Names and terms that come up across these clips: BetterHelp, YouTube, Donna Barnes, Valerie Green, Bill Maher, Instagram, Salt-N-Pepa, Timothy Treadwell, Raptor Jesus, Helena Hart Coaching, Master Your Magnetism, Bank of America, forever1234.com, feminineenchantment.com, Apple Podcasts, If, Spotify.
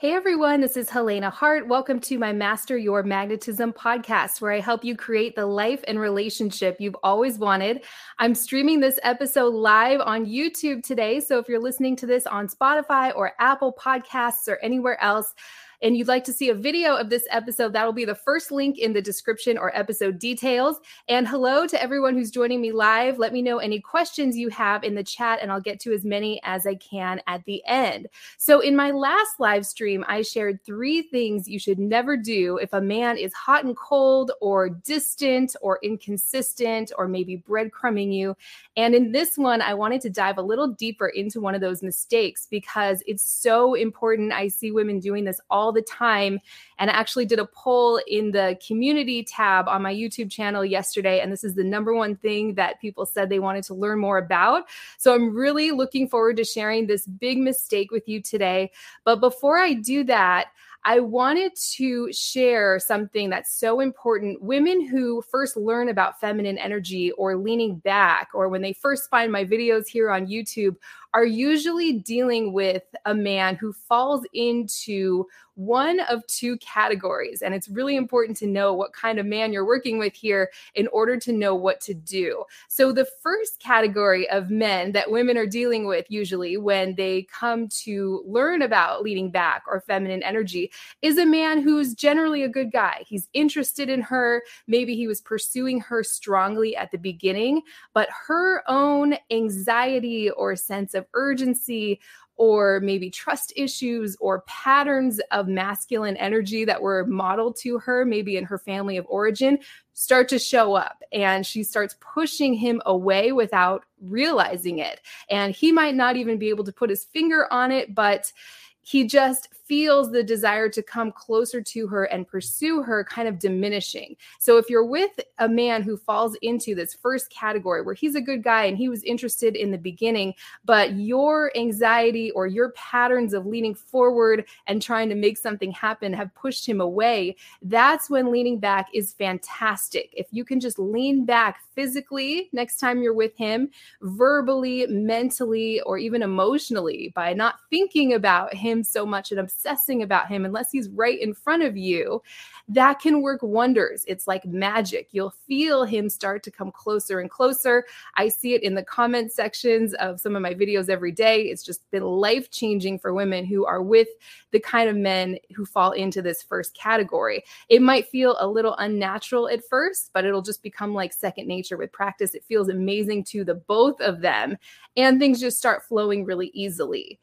Hey everyone, this is Helena Hart. Welcome to my Master Your Magnetism podcast, where I help you create the life and relationship you've always wanted. I'm streaming this episode live on YouTube today. So if you're listening to this on Spotify or Apple Podcasts or anywhere else, and you'd like to see a video of this episode, that'll be the first link in the description or episode details. And hello to everyone who's joining me live. Let me know any questions you have in the chat, and I'll get to as many as I can at the end. So in my last live stream, I shared 3 things you should never do if a man is hot and cold or distant or inconsistent or maybe breadcrumbing you. And in this one, I wanted to dive a little deeper into one of those mistakes because it's so important. I see women doing this all the time. And I actually did a poll in the community tab on my YouTube channel yesterday. And this is the number one thing that people said they wanted to learn more about. So I'm really looking forward to sharing this big mistake with you today. But before I do that, I wanted to share something that's so important. Women who first learn about feminine energy or leaning back, or when they first find my videos here on YouTube, are usually dealing with a man who falls into one of 2 categories. And it's really important to know what kind of man you're working with here in order to know what to do. So the first category of men that women are dealing with usually when they come to learn about leaning back or feminine energy is a man who's generally a good guy. He's interested in her. Maybe he was pursuing her strongly at the beginning, but her own anxiety or sense of urgency or maybe trust issues or patterns of masculine energy that were modeled to her, maybe in her family of origin, start to show up, and she starts pushing him away without realizing it. And he might not even be able to put his finger on it, but he just feels the desire to come closer to her and pursue her kind of diminishing. So if you're with a man who falls into this first category where he's a good guy and he was interested in the beginning, but your anxiety or your patterns of leaning forward and trying to make something happen have pushed him away, that's when leaning back is fantastic. If you can just lean back physically next time you're with him, verbally, mentally, or even emotionally by not thinking about him so much and obsessing about him unless he's right in front of you, that can work wonders. It's like magic. You'll feel him start to come closer and closer. I see it in the comment sections of some of my videos every day. It's just been life-changing for women who are with the kind of men who fall into this first category. It might feel a little unnatural at first, but it'll just become like second nature with practice. It feels amazing to the both of them, and things just start flowing really easily.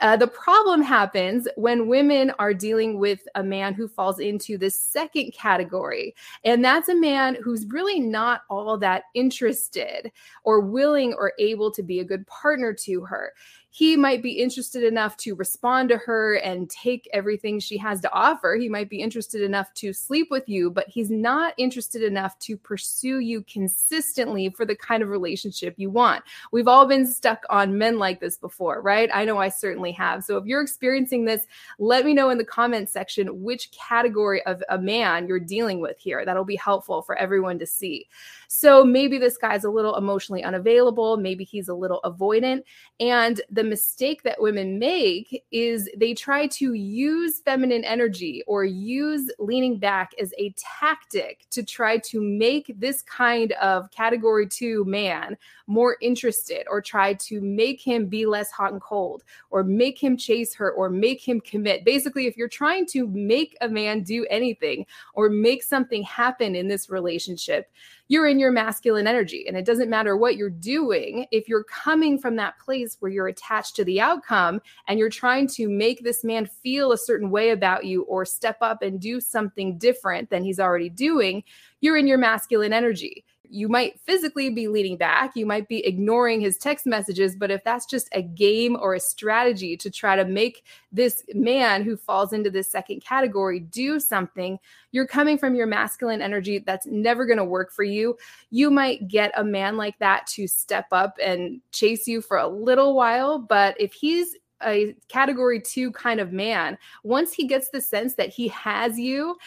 The problem happens when women are dealing with a man who falls into this second category, and that's a man who's really not all that interested or willing or able to be a good partner to her. He might be interested enough to respond to her and take everything she has to offer. He might be interested enough to sleep with you, but he's not interested enough to pursue you consistently for the kind of relationship you want. We've all been stuck on men like this before, right? I know I certainly have. So if you're experiencing this, let me know in the comment section which category of a man you're dealing with here. That'll be helpful for everyone to see. So maybe this guy's a little emotionally unavailable. Maybe he's a little avoidant. And the mistake that women make is they try to use feminine energy or use leaning back as a tactic to try to make this kind of category 2 man more interested, or try to make him be less hot and cold, or make him chase her, or make him commit. Basically, if you're trying to make a man do anything or make something happen in this relationship, you're in your masculine energy. And it doesn't matter what you're doing. If you're coming from that place where you're attached attached to the outcome and you're trying to make this man feel a certain way about you or step up and do something different than he's already doing, you're in your masculine energy. You might physically be leaning back. You might be ignoring his text messages. But if that's just a game or a strategy to try to make this man who falls into this second category do something, you're coming from your masculine energy. That's never going to work for you. You might get a man like that to step up and chase you for a little while. But if he's a category 2 kind of man, once he gets the sense that he has you,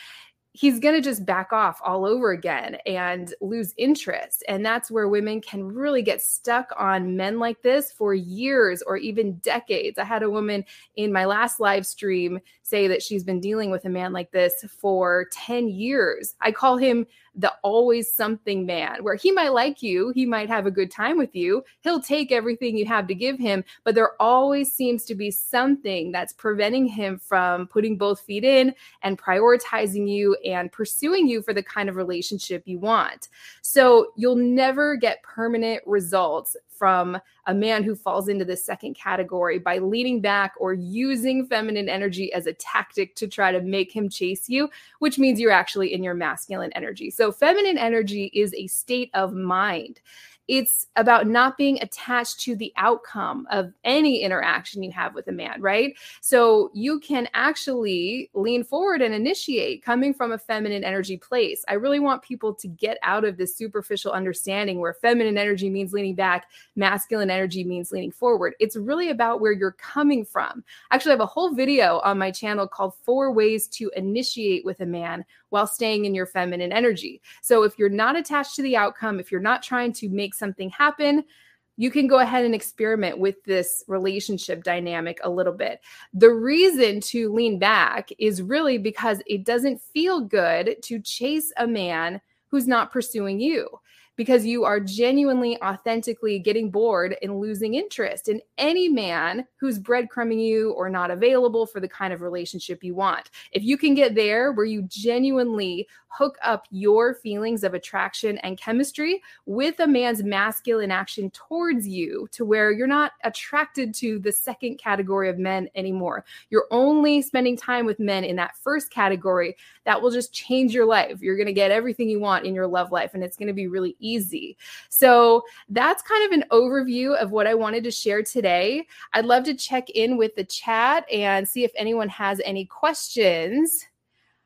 he's going to just back off all over again and lose interest. And that's where women can really get stuck on men like this for years or even decades. I had a woman in my last live stream say that she's been dealing with a man like this for 10 years. I call him the always something man, where he might like you, he might have a good time with you, he'll take everything you have to give him, but there always seems to be something that's preventing him from putting both feet in and prioritizing you and pursuing you for the kind of relationship you want. So you'll never get permanent results from a man who falls into the second category by leaning back or using feminine energy as a tactic to try to make him chase you, which means you're actually in your masculine energy. So feminine energy is a state of mind. It's about not being attached to the outcome of any interaction you have with a man, right? So you can actually lean forward and initiate coming from a feminine energy place. I really want people to get out of this superficial understanding where feminine energy means leaning back, masculine energy means leaning forward. It's really about where you're coming from. Actually, I have a whole video on my channel called 4 Ways to Initiate with a Man While Staying in Your Feminine Energy. So if you're not attached to the outcome, if you're not trying to make something happen, you can go ahead and experiment with this relationship dynamic a little bit. The reason to lean back is really because it doesn't feel good to chase a man who's not pursuing you, because you are genuinely, authentically getting bored and losing interest in any man who's breadcrumbing you or not available for the kind of relationship you want. If you can get there where you genuinely hook up your feelings of attraction and chemistry with a man's masculine action towards you to where you're not attracted to the second category of men anymore, you're only spending time with men in that first category, that will just change your life. You're going to get everything you want in your love life, and it's going to be really easy. So that's kind of an overview of what I wanted to share today. I'd love to check in with the chat and see if anyone has any questions.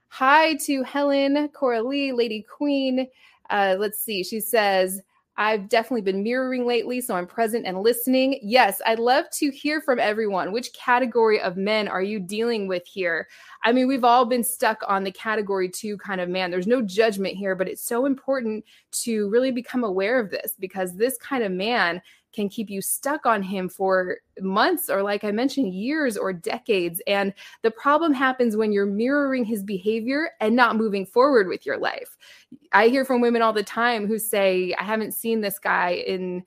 Hi to Helen, Coralie, Lady Queen. Let's see. She says, I've definitely been mirroring lately, so I'm present and listening. Yes, I'd love to hear from everyone. Which category of men are you dealing with here? I mean, we've all been stuck on the category 2 kind of man. There's no judgment here, but it's so important to really become aware of this, because this kind of man can keep you stuck on him for months or, like I mentioned, years or decades. And the problem happens when you're mirroring his behavior and not moving forward with your life. I hear from women all the time who say, I haven't seen this guy in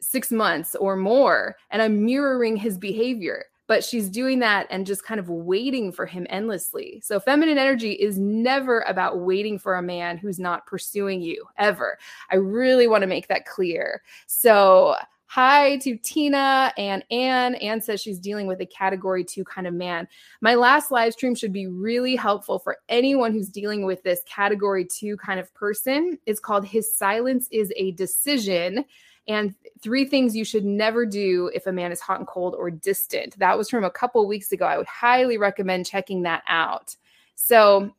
6 months or more, and I'm mirroring his behavior. But she's doing that and just kind of waiting for him endlessly. So feminine energy is never about waiting for a man who's not pursuing you, ever. I really want to make that clear. So hi to Tina and Anne. Anne says she's dealing with a category 2 kind of man. My last live stream should be really helpful for anyone who's dealing with this category 2 kind of person. It's called His Silence is a Decision, and 3 things you should never do if a man is hot and cold or distant. That was from a couple weeks ago. I would highly recommend checking that out. So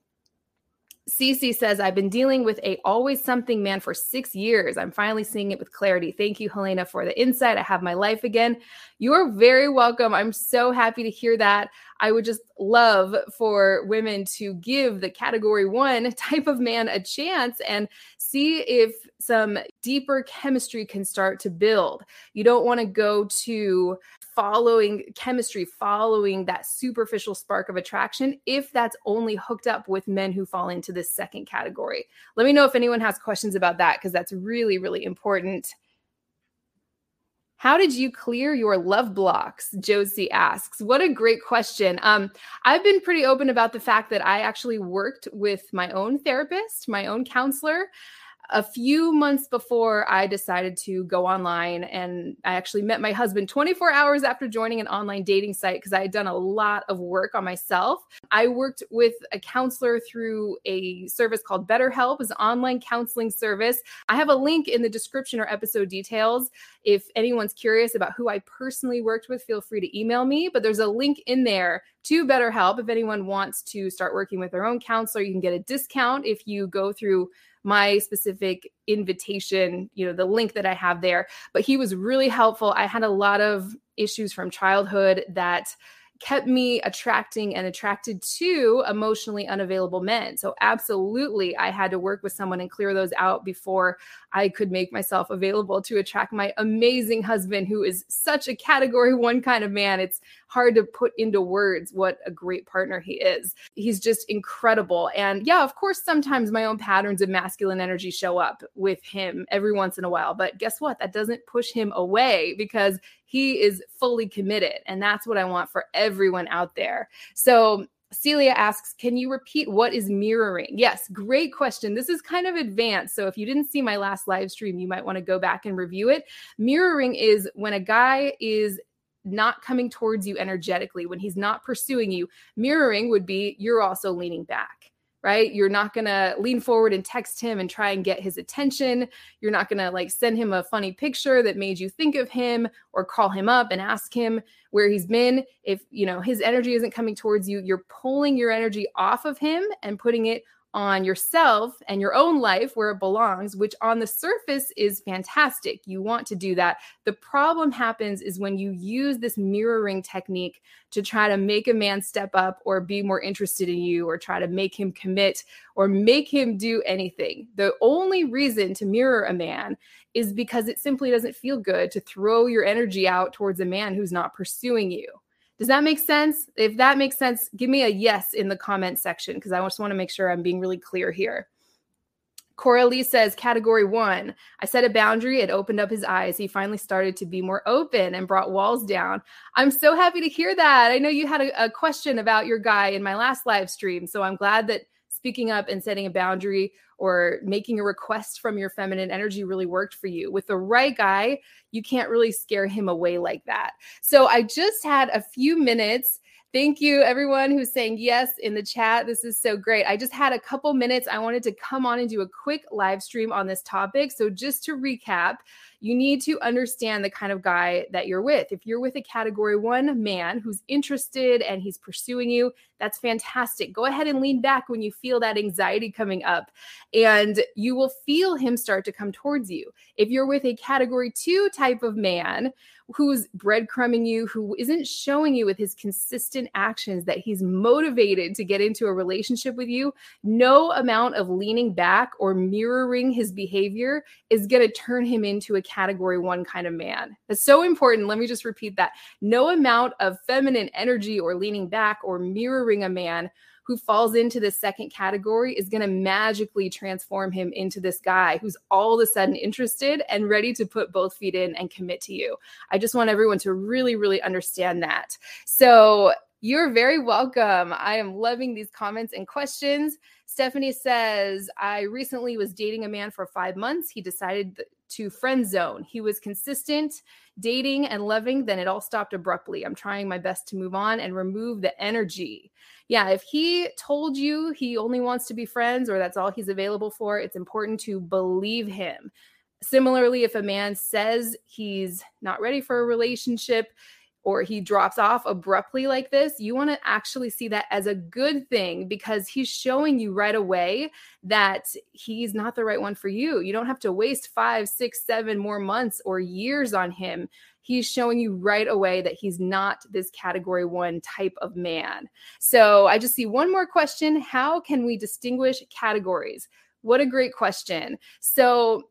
Cece says, I've been dealing with a always something man for 6 years. I'm finally seeing it with clarity. Thank you, Helena, for the insight. I have my life again. You're very welcome. I'm so happy to hear that. I would just love for women to give the category 1 type of man a chance and see if some deeper chemistry can start to build. You don't want to go to following chemistry, following that superficial spark of attraction, if that's only hooked up with men who fall into this second category. Let me know if anyone has questions about that, because that's really, really important. How did you clear your love blocks? Josie asks. What a great question. I've been pretty open about the fact that I actually worked with my own therapist, my own counselor, a few months before I decided to go online, and I actually met my husband 24 hours after joining an online dating site because I had done a lot of work on myself. I worked with a counselor through a service called BetterHelp, is an online counseling service. I have a link in the description or episode details. If anyone's curious about who I personally worked with, feel free to email me, but there's a link in there to BetterHelp. If anyone wants to start working with their own counselor, you can get a discount if you go through my specific invitation, you know, the link that I have there. But he was really helpful. I had a lot of issues from childhood that kept me attracted to emotionally unavailable men. So absolutely, I had to work with someone and clear those out before I could make myself available to attract my amazing husband, who is such a category one kind of man. It's hard to put into words what a great partner he is. He's just incredible. And yeah, of course, sometimes my own patterns of masculine energy show up with him every once in a while. But guess what? That doesn't push him away, because he is fully committed. And that's what I want for everyone out there. So Celia asks, can you repeat what is mirroring? Yes, great question. This is kind of advanced. So if you didn't see my last live stream, you might want to go back and review it. Mirroring is when a guy is not coming towards you energetically, when he's not pursuing you. Mirroring would be you're also leaning back, right? You're not going to lean forward and text him and try and get his attention. You're not going to like send him a funny picture that made you think of him, or call him up and ask him where he's been. If, you know, his energy isn't coming towards you, you're pulling your energy off of him and putting it on yourself and your own life where it belongs, which on the surface is fantastic. You want to do that. The problem happens is when you use this mirroring technique to try to make a man step up or be more interested in you, or try to make him commit or make him do anything. The only reason to mirror a man is because it simply doesn't feel good to throw your energy out towards a man who's not pursuing you. Does that make sense? If that makes sense, give me a yes in the comment section, because I just want to make sure I'm being really clear here. Coralie says, category one, I set a boundary. It opened up his eyes. He finally started to be more open and brought walls down. I'm so happy to hear that. I know you had a question about your guy in my last live stream. So I'm glad that speaking up and setting a boundary or making a request from your feminine energy really worked for you. With the right guy, you can't really scare him away like that. So I just had a few minutes. Thank you, everyone who's saying yes in the chat. This is so great. I just had a couple minutes. I wanted to come on and do a quick live stream on this topic. So just to recap, you need to understand the kind of guy that you're with. If you're with a category one man who's interested and he's pursuing you, that's fantastic. Go ahead and lean back when you feel that anxiety coming up, and you will feel him start to come towards you. If you're with a category two type of man who's breadcrumbing you, who isn't showing you with his consistent actions that he's motivated to get into a relationship with you, no amount of leaning back or mirroring his behavior is going to turn him into a category one kind of man. That's so important. Let me just repeat that. No amount of feminine energy or leaning back or mirroring a man who falls into the second category is going to magically transform him into this guy who's all of a sudden interested and ready to put both feet in and commit to you. I just want everyone to really, really understand that. So you're very welcome. I am loving these comments and questions. Stephanie says, I recently was dating a man for 5 months. He decided to friend zone. He was consistent, dating and loving, then it all stopped abruptly. I'm trying my best to move on and remove the energy. Yeah, if he told you he only wants to be friends, or that's all he's available for, it's important to believe him. Similarly, if a man says he's not ready for a relationship, or he drops off abruptly like this, you want to actually see that as a good thing, because he's showing you right away that he's not the right one for you. You don't have to waste 5, 6, 7 more months or years on him. He's showing you right away that he's not this category one type of man. So I just see one more question. How can we distinguish categories? What a great question. So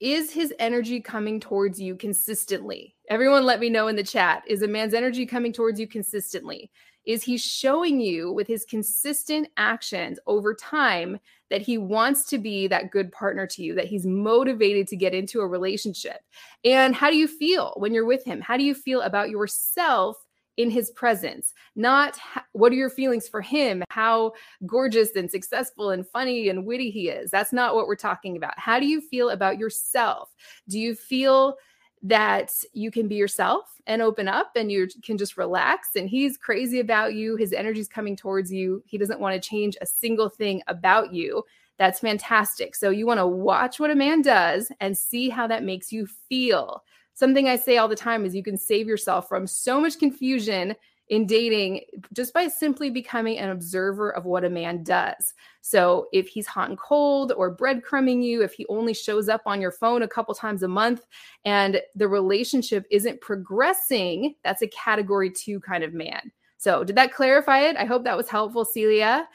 is his energy coming towards you consistently? Everyone let me know in the chat. Is a man's energy coming towards you consistently? Is he showing you with his consistent actions over time that he wants to be that good partner to you, that he's motivated to get into a relationship? And how do you feel when you're with him? How do you feel about yourself in his presence, not what are your feelings for him, how gorgeous and successful and funny and witty he is. That's not what we're talking about. How do you feel about yourself? Do you feel that you can be yourself and open up and you can just relax and he's crazy about you, his energy's coming towards you, he doesn't want to change a single thing about you? That's fantastic. So you want to watch what a man does and see how that makes you feel. Something I say all the time is you can save yourself from so much confusion in dating just by simply becoming an observer of what a man does. So if he's hot and cold or breadcrumbing you, if he only shows up on your phone a couple times a month and the relationship isn't progressing, that's a category 2 kind of man. So did that clarify it? I hope that was helpful, Celia.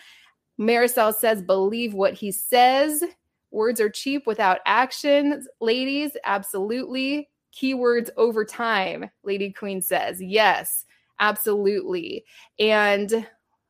Maricel says, believe what he says. Words are cheap without action. Ladies, absolutely. Keywords over time, Lady Queen says. Yes, absolutely. And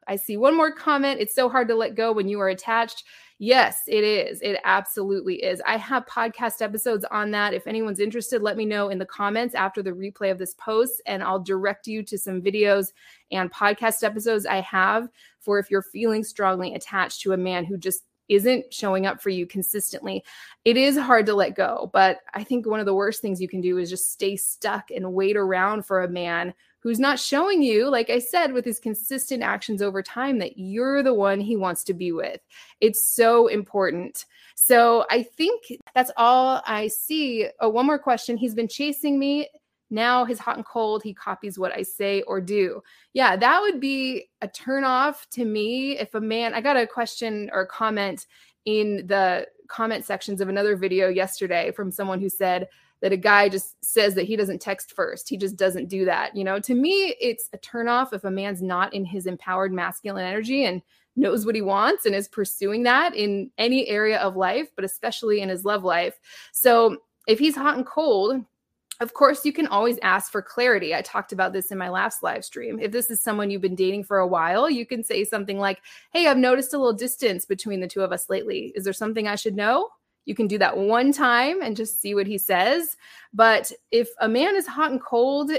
I see one more comment. It's so hard to let go when you are attached. Yes, it is. It absolutely is. I have podcast episodes on that. If anyone's interested, let me know in the comments after the replay of this post, and I'll direct you to some videos and podcast episodes I have for if you're feeling strongly attached to a man who just isn't showing up for you consistently. It is hard to let go, but I think one of the worst things you can do is just stay stuck and wait around for a man who's not showing you, like I said, with his consistent actions over time, that you're the one he wants to be with. It's so important. So I think that's all I see. Oh, one more question. He's been chasing me. Now he's hot and cold. He copies what I say or do. Yeah, that would be a turnoff to me. If a man, I got a question or comment in the comment sections of another video yesterday from someone who said that a guy just says that he doesn't text first. He just doesn't do that. You know, to me, it's a turnoff if a man's not in his empowered masculine energy and knows what he wants and is pursuing that in any area of life, but especially in his love life. So if he's hot and cold, of course, you can always ask for clarity. I talked about this in my last live stream. If this is someone you've been dating for a while, you can say something like, hey, I've noticed a little distance between the two of us lately. Is there something I should know? You can do that one time and just see what he says. But if a man is hot and cold,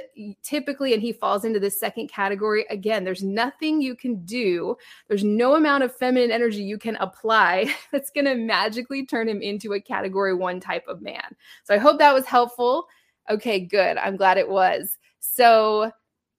typically, and he falls into this second category, again, there's nothing you can do. There's no amount of feminine energy you can apply that's going to magically turn him into a category 1 type of man. So I hope that was helpful. Okay, good. I'm glad it was. So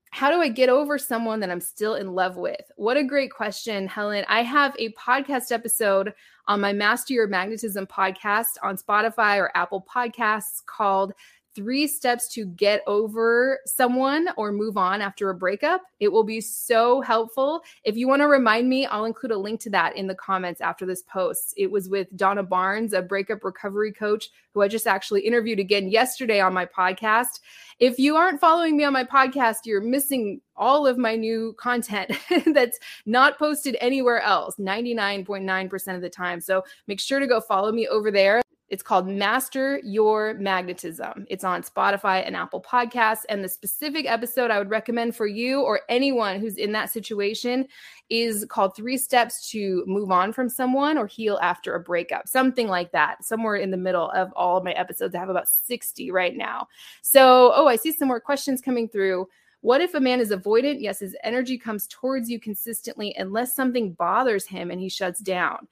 how do I get over someone that I'm still in love with? What a great question, Helen. I have a podcast episode on my Master Your Magnetism podcast on Spotify or Apple Podcasts called 3 Steps to Get Over Someone or Move On After a Breakup. It will be so helpful. If you want to remind me, I'll include a link to that in the comments after this post. It was with Donna Barnes, a breakup recovery coach who I just actually interviewed again yesterday on my podcast. If you aren't following me on my podcast, you're missing all of my new content that's not posted anywhere else 99.9% of the time. So make sure to go follow me over there. It's called Master Your Magnetism. It's on Spotify and Apple Podcasts. And the specific episode I would recommend for you or anyone who's in that situation is called 3 Steps to Move On from Someone or Heal After a Breakup, something like that, somewhere in the middle of all of my episodes. I have about 60 right now. So, I see some more questions coming through. What if a man is avoidant? Yes, his energy comes towards you consistently unless something bothers him and he shuts down.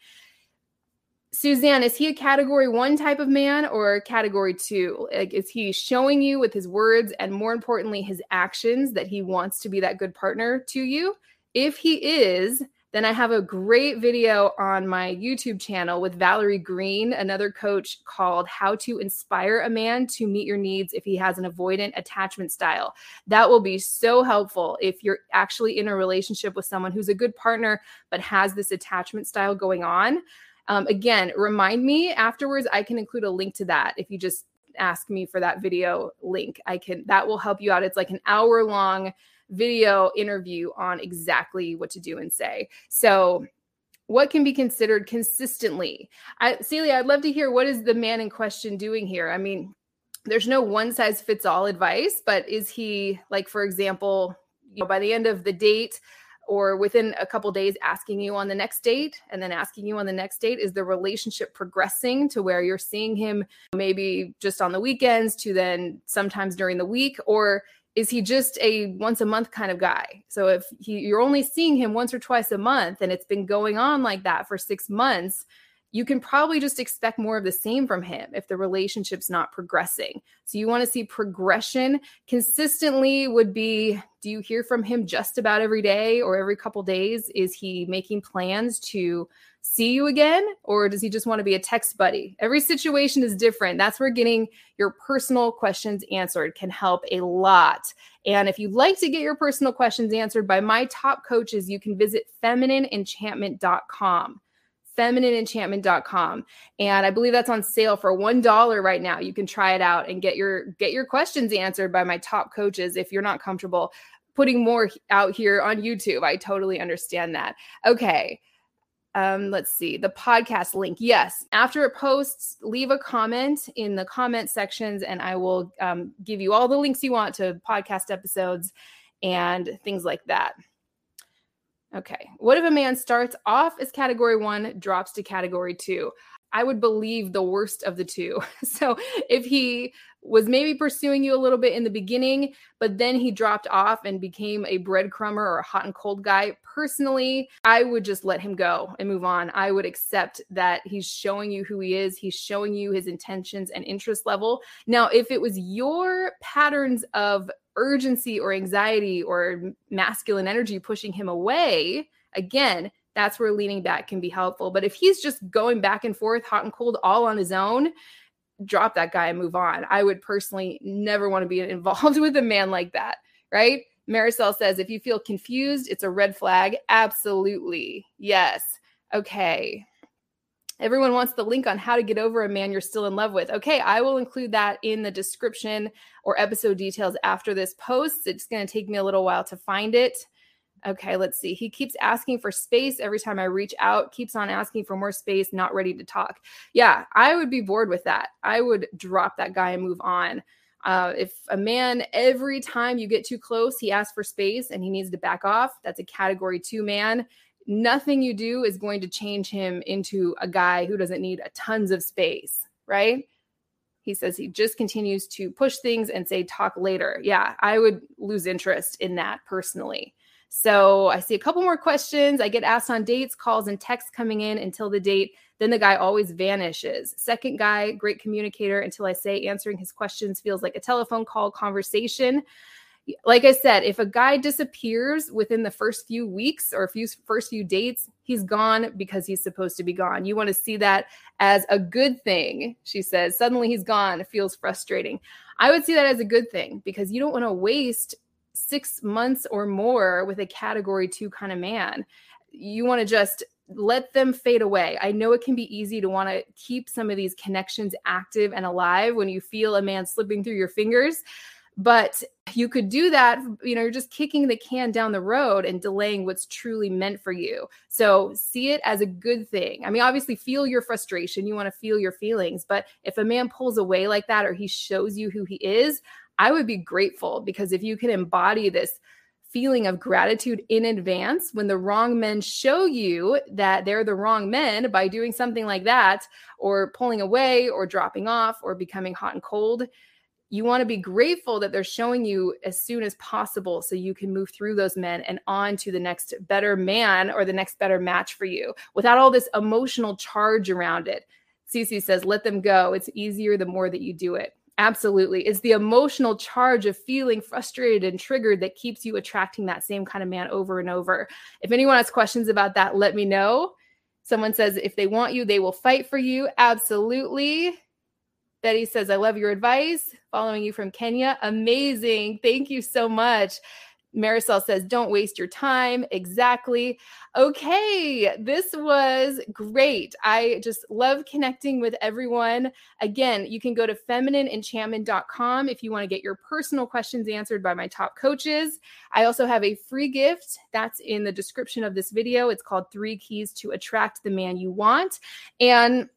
Suzanne, is he a category 1 type of man or category 2? Like, is he showing you with his words and more importantly, his actions that he wants to be that good partner to you? If he is, then I have a great video on my YouTube channel with Valerie Green, another coach, called How to Inspire a Man to Meet Your Needs if He Has an Avoidant Attachment Style. That will be so helpful if you're actually in a relationship with someone who's a good partner but has this attachment style going on. Again, remind me afterwards, I can include a link to that. If you just ask me for that video link, that will help you out. It's like an hour-long video interview on exactly what to do and say. So what can be considered consistently? Celia, I'd love to hear, what is the man in question doing here? I mean, there's no one-size-fits-all advice, but is he, like, for example, by the end of the date, or within a couple days asking you on the next date and then asking you on the next date, is the relationship progressing to where you're seeing him maybe just on the weekends to then sometimes during the week? Or Is he just a once a month kind of guy? So if you're only seeing him once or twice a month and it's been going on like that for 6 months, you can probably just expect more of the same from him if the relationship's not progressing. So you want to see progression. Consistently would be, do you hear from him just about every day or every couple days? Is he making plans to see you again? Or does he just want to be a text buddy? Every situation is different. That's where getting your personal questions answered can help a lot. And if you'd like to get your personal questions answered by my top coaches, you can visit feminineenchantment.com. feminineenchantment.com. And I believe that's on sale for $1 right now. You can try it out and get your questions answered by my top coaches if you're not comfortable putting more out here on YouTube. I totally understand that. Okay. Let's see. The podcast link. Yes. After it posts, leave a comment in the comment sections and I will give you all the links you want to podcast episodes and things like that. Okay. What if a man starts off as category 1, drops to category 2? I would believe the worst of the two. So if he was maybe pursuing you a little bit in the beginning, but then he dropped off and became a breadcrumber or a hot and cold guy, personally, I would just let him go and move on. I would accept that he's showing you who he is. He's showing you his intentions and interest level. Now, if it was your patterns of urgency or anxiety or masculine energy pushing him away, again, that's where leaning back can be helpful. But if he's just going back and forth, hot and cold, all on his own, drop that guy and move on. I would personally never want to be involved with a man like that, right? Maricel says, if you feel confused, it's a red flag. Absolutely. Yes. Okay. Everyone wants the link on how to get over a man you're still in love with. Okay, I will include that in the description or episode details after this post. It's going to take me a little while to find it. Okay, let's see. He keeps asking for space every time I reach out, keeps on asking for more space, not ready to talk. Yeah, I would be bored with that. I would drop that guy and move on. If a man, every time you get too close, he asks for space and he needs to back off, that's a category 2 man. Nothing you do is going to change him into a guy who doesn't need a tons of space, right? He says he just continues to push things and say, talk later. Yeah, I would lose interest in that personally. So I see a couple more questions. I get asked on dates, calls, and texts coming in until the date. Then the guy always vanishes. Second guy, great communicator until I say answering his questions feels like a telephone call conversation. Like I said, if a guy disappears within the first few weeks or first few dates, he's gone because he's supposed to be gone. You want to see that as a good thing, she says. Suddenly he's gone. It feels frustrating. I would see that as a good thing because you don't want to waste 6 months or more with a category 2 kind of man. You want to just let them fade away. I know it can be easy to want to keep some of these connections active and alive when you feel a man slipping through your fingers, but you could do that. You know, you're just kicking the can down the road and delaying what's truly meant for you. So see it as a good thing. I mean, obviously feel your frustration. You want to feel your feelings, but if a man pulls away like that, or he shows you who he is, I would be grateful, because if you can embody this feeling of gratitude in advance, when the wrong men show you that they're the wrong men by doing something like that, or pulling away or dropping off or becoming hot and cold, you want to be grateful that they're showing you as soon as possible so you can move through those men and on to the next better man or the next better match for you without all this emotional charge around it. Cece says, let them go. It's easier the more that you do it. Absolutely. It's the emotional charge of feeling frustrated and triggered that keeps you attracting that same kind of man over and over. If anyone has questions about that, let me know. Someone says, if they want you, they will fight for you. Absolutely. Betty says, I love your advice. Following you from Kenya. Amazing. Thank you so much. Marisol says, don't waste your time. Exactly. Okay. This was great. I just love connecting with everyone. Again, you can go to feminineenchantment.com if you want to get your personal questions answered by my top coaches. I also have a free gift that's in the description of this video. It's called 3 Keys to Attract the Man You Want. And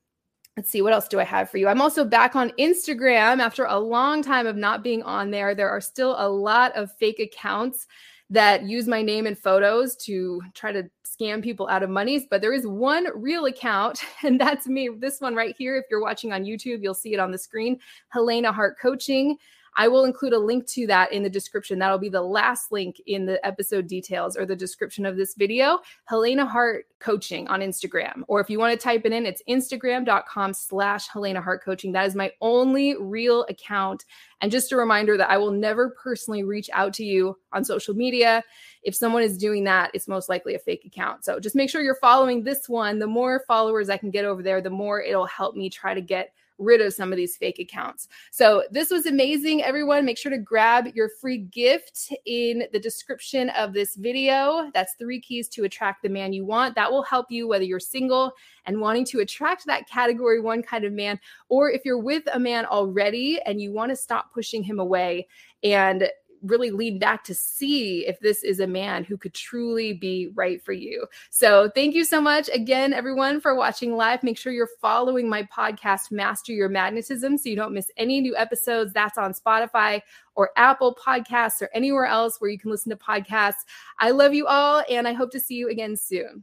let's see, what else do I have for you? I'm also back on Instagram after a long time of not being on there. There are still a lot of fake accounts that use my name and photos to try to scam people out of monies, but there is one real account, and that's me. This one right here. If you're watching on YouTube, you'll see it on the screen. Helena Hart Coaching. I will include a link to that in the description. That'll be the last link in the episode details or the description of this video, Helena Hart Coaching on Instagram. Or if you want to type it in, it's Instagram.com/Helena Hart Coaching. That is my only real account. And just a reminder that I will never personally reach out to you on social media. If someone is doing that, it's most likely a fake account. So just make sure you're following this one. The more followers I can get over there, the more it'll help me try to get rid of some of these fake accounts. So this was amazing, everyone. Make sure to grab your free gift in the description of this video. That's 3 keys to attract the man you want. That will help you whether you're single and wanting to attract that category 1 kind of man, or if you're with a man already and you want to stop pushing him away and really lean back to see if this is a man who could truly be right for you. So thank you so much again, everyone, for watching live. Make sure you're following my podcast, Master Your Magnetism, so you don't miss any new episodes. That's on Spotify or Apple Podcasts or anywhere else where you can listen to podcasts. I love you all, and I hope to see you again soon.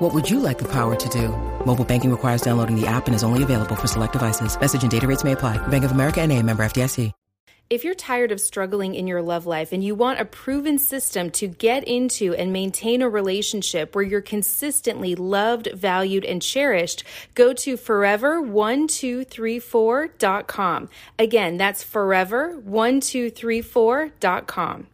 What would you like the power to do? Mobile banking requires downloading the app and is only available for select devices. Message and data rates may apply. Bank of America NA, member FDIC. If you're tired of struggling in your love life and you want a proven system to get into and maintain a relationship where you're consistently loved, valued, and cherished, go to forever1234.com. Again, that's forever1234.com.